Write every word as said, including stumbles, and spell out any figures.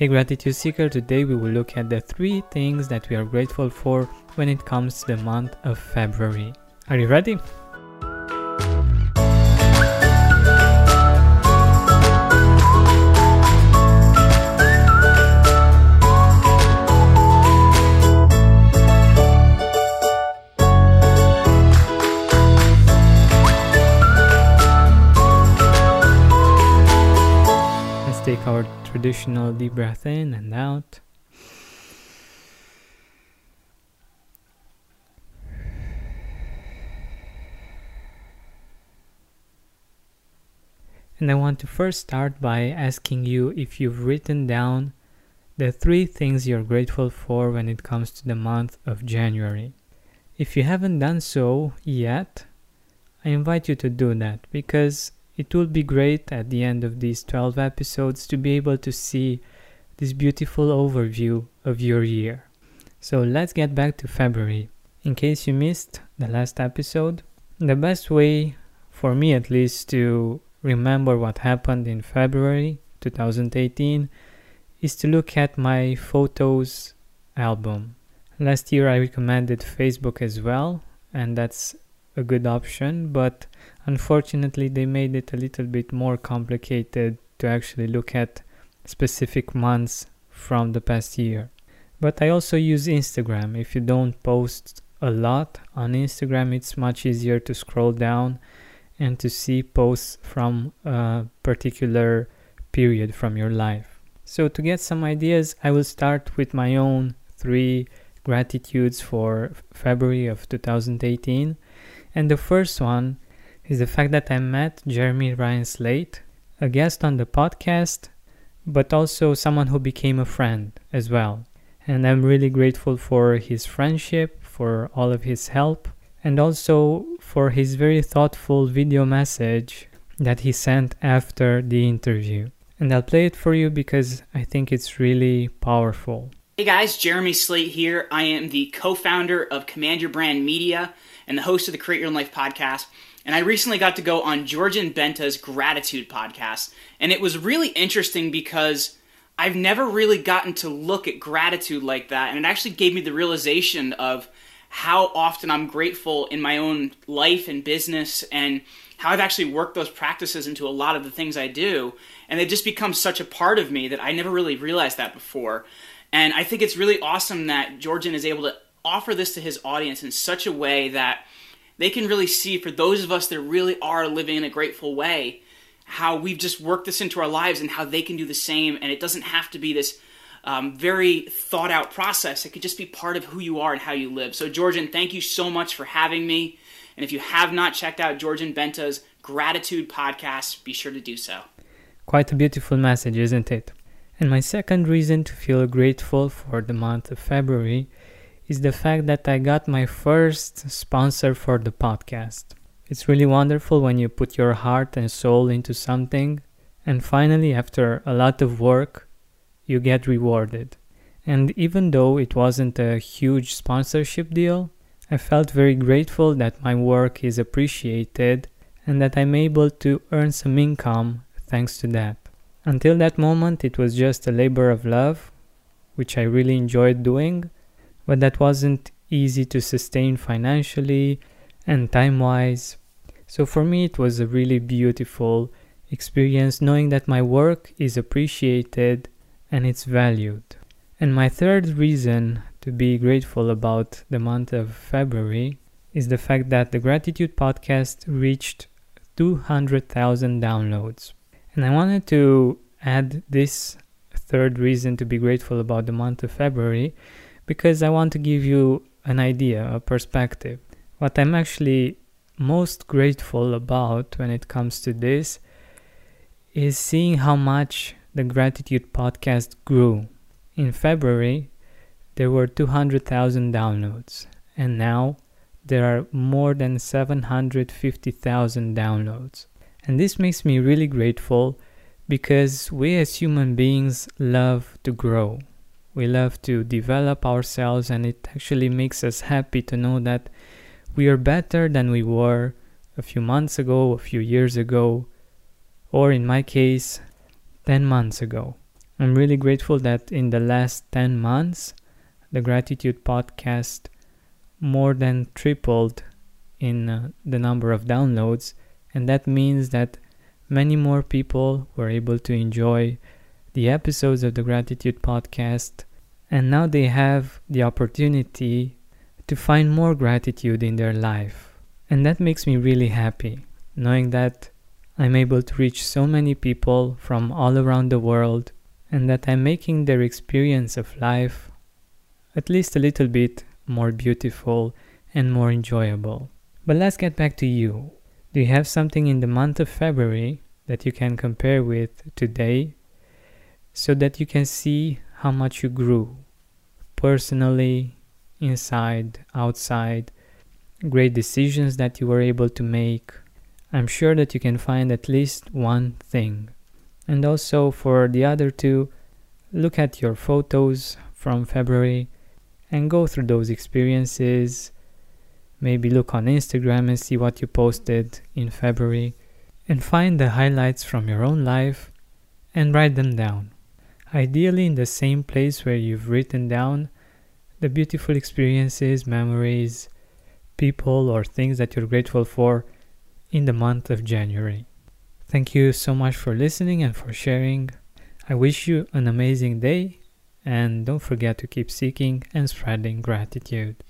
Hey Gratitude Seeker, today we will look at the three things that we are grateful for when it comes to the month of February. Are you ready? Take our traditional deep breath in and out. And I want to first start by asking you if you've written down the three things you're grateful for when it comes to the month of January. If you haven't done so yet, I invite you to do that, because it will be great at the end of these twelve episodes to be able to see this beautiful overview of your year. So let's get back to February. In case you missed the last episode, the best way for me at least to remember what happened in February twenty eighteen is to look at my photos album. Last year I recommended Facebook as well, and that's a good option, but unfortunately they made it a little bit more complicated to actually look at specific months from the past year. But I also use Instagram. If you don't post a lot on Instagram, it's much easier to scroll down and to see posts from a particular period from your life. So to get some ideas, I will start with my own three gratitudes for February of two thousand eighteen. And the first one is the fact that I met Jeremy Ryan Slate, a guest on the podcast, but also someone who became a friend as well. And I'm really grateful for his friendship, for all of his help, and also for his very thoughtful video message that he sent after the interview. And I'll play it for you because I think it's really powerful. Hey guys, Jeremy Slate here. I am the co-founder of Command Your Brand Media and the host of the Create Your Life podcast. And I recently got to go on Georgian Benta's Gratitude Podcast. And it was really interesting because I've never really gotten to look at gratitude like that. And it actually gave me the realization of how often I'm grateful in my own life and business, and how I've actually worked those practices into a lot of the things I do. And they've just become such a part of me that I never really realized that before. And I think it's really awesome that Georgian is able to offer this to his audience in such a way that they can really see, for those of us that really are living in a grateful way, how we've just worked this into our lives and how they can do the same. And it doesn't have to be this um, very thought out process. It could just be part of who you are and how you live. So Georgian, thank you so much for having me. And if you have not checked out Georgian Benta's Gratitude Podcast, be sure to do so. Quite a beautiful message, isn't it? And my second reason to feel grateful for the month of February is the fact that I got my first sponsor for the podcast. It's really wonderful when you put your heart and soul into something, and finally, after a lot of work, you get rewarded. And even though it wasn't a huge sponsorship deal, I felt very grateful that my work is appreciated and that I'm able to earn some income thanks to that. Until that moment, it was just a labor of love, which I really enjoyed doing, but that wasn't easy to sustain financially and time-wise. So for me, it was a really beautiful experience knowing that my work is appreciated and it's valued. And my third reason to be grateful about the month of February is the fact that the Gratitude Podcast reached two hundred thousand downloads. And I wanted to add this third reason to be grateful about the month of February because I want to give you an idea, a perspective. What I'm actually most grateful about when it comes to this is seeing how much the Gratitude Podcast grew. In February, there were two hundred thousand downloads, and now there are more than seven hundred fifty thousand downloads. And this makes me really grateful because we as human beings love to grow. We love to develop ourselves, and it actually makes us happy to know that we are better than we were a few months ago, a few years ago, or in my case, ten months ago. I'm really grateful that in the last ten months, the Gratitude Podcast more than tripled in uh, the number of downloads, and that means that many more people were able to enjoy the episodes of the Gratitude Podcast, and now they have the opportunity to find more gratitude in their life. And that makes me really happy, knowing that I'm able to reach so many people from all around the world, and that I'm making their experience of life at least a little bit more beautiful and more enjoyable. But let's get back to you. Do you have something in the month of February that you can compare with today, so that you can see how much you grew personally, inside, outside, great decisions that you were able to make? I'm sure that you can find at least one thing. And also for the other two, look at your photos from February and go through those experiences. Maybe look on Instagram and see what you posted in February, and find the highlights from your own life and write them down. Ideally in the same place where you've written down the beautiful experiences, memories, people or things that you're grateful for in the month of January. Thank you so much for listening and for sharing. I wish you an amazing day, and don't forget to keep seeking and spreading gratitude.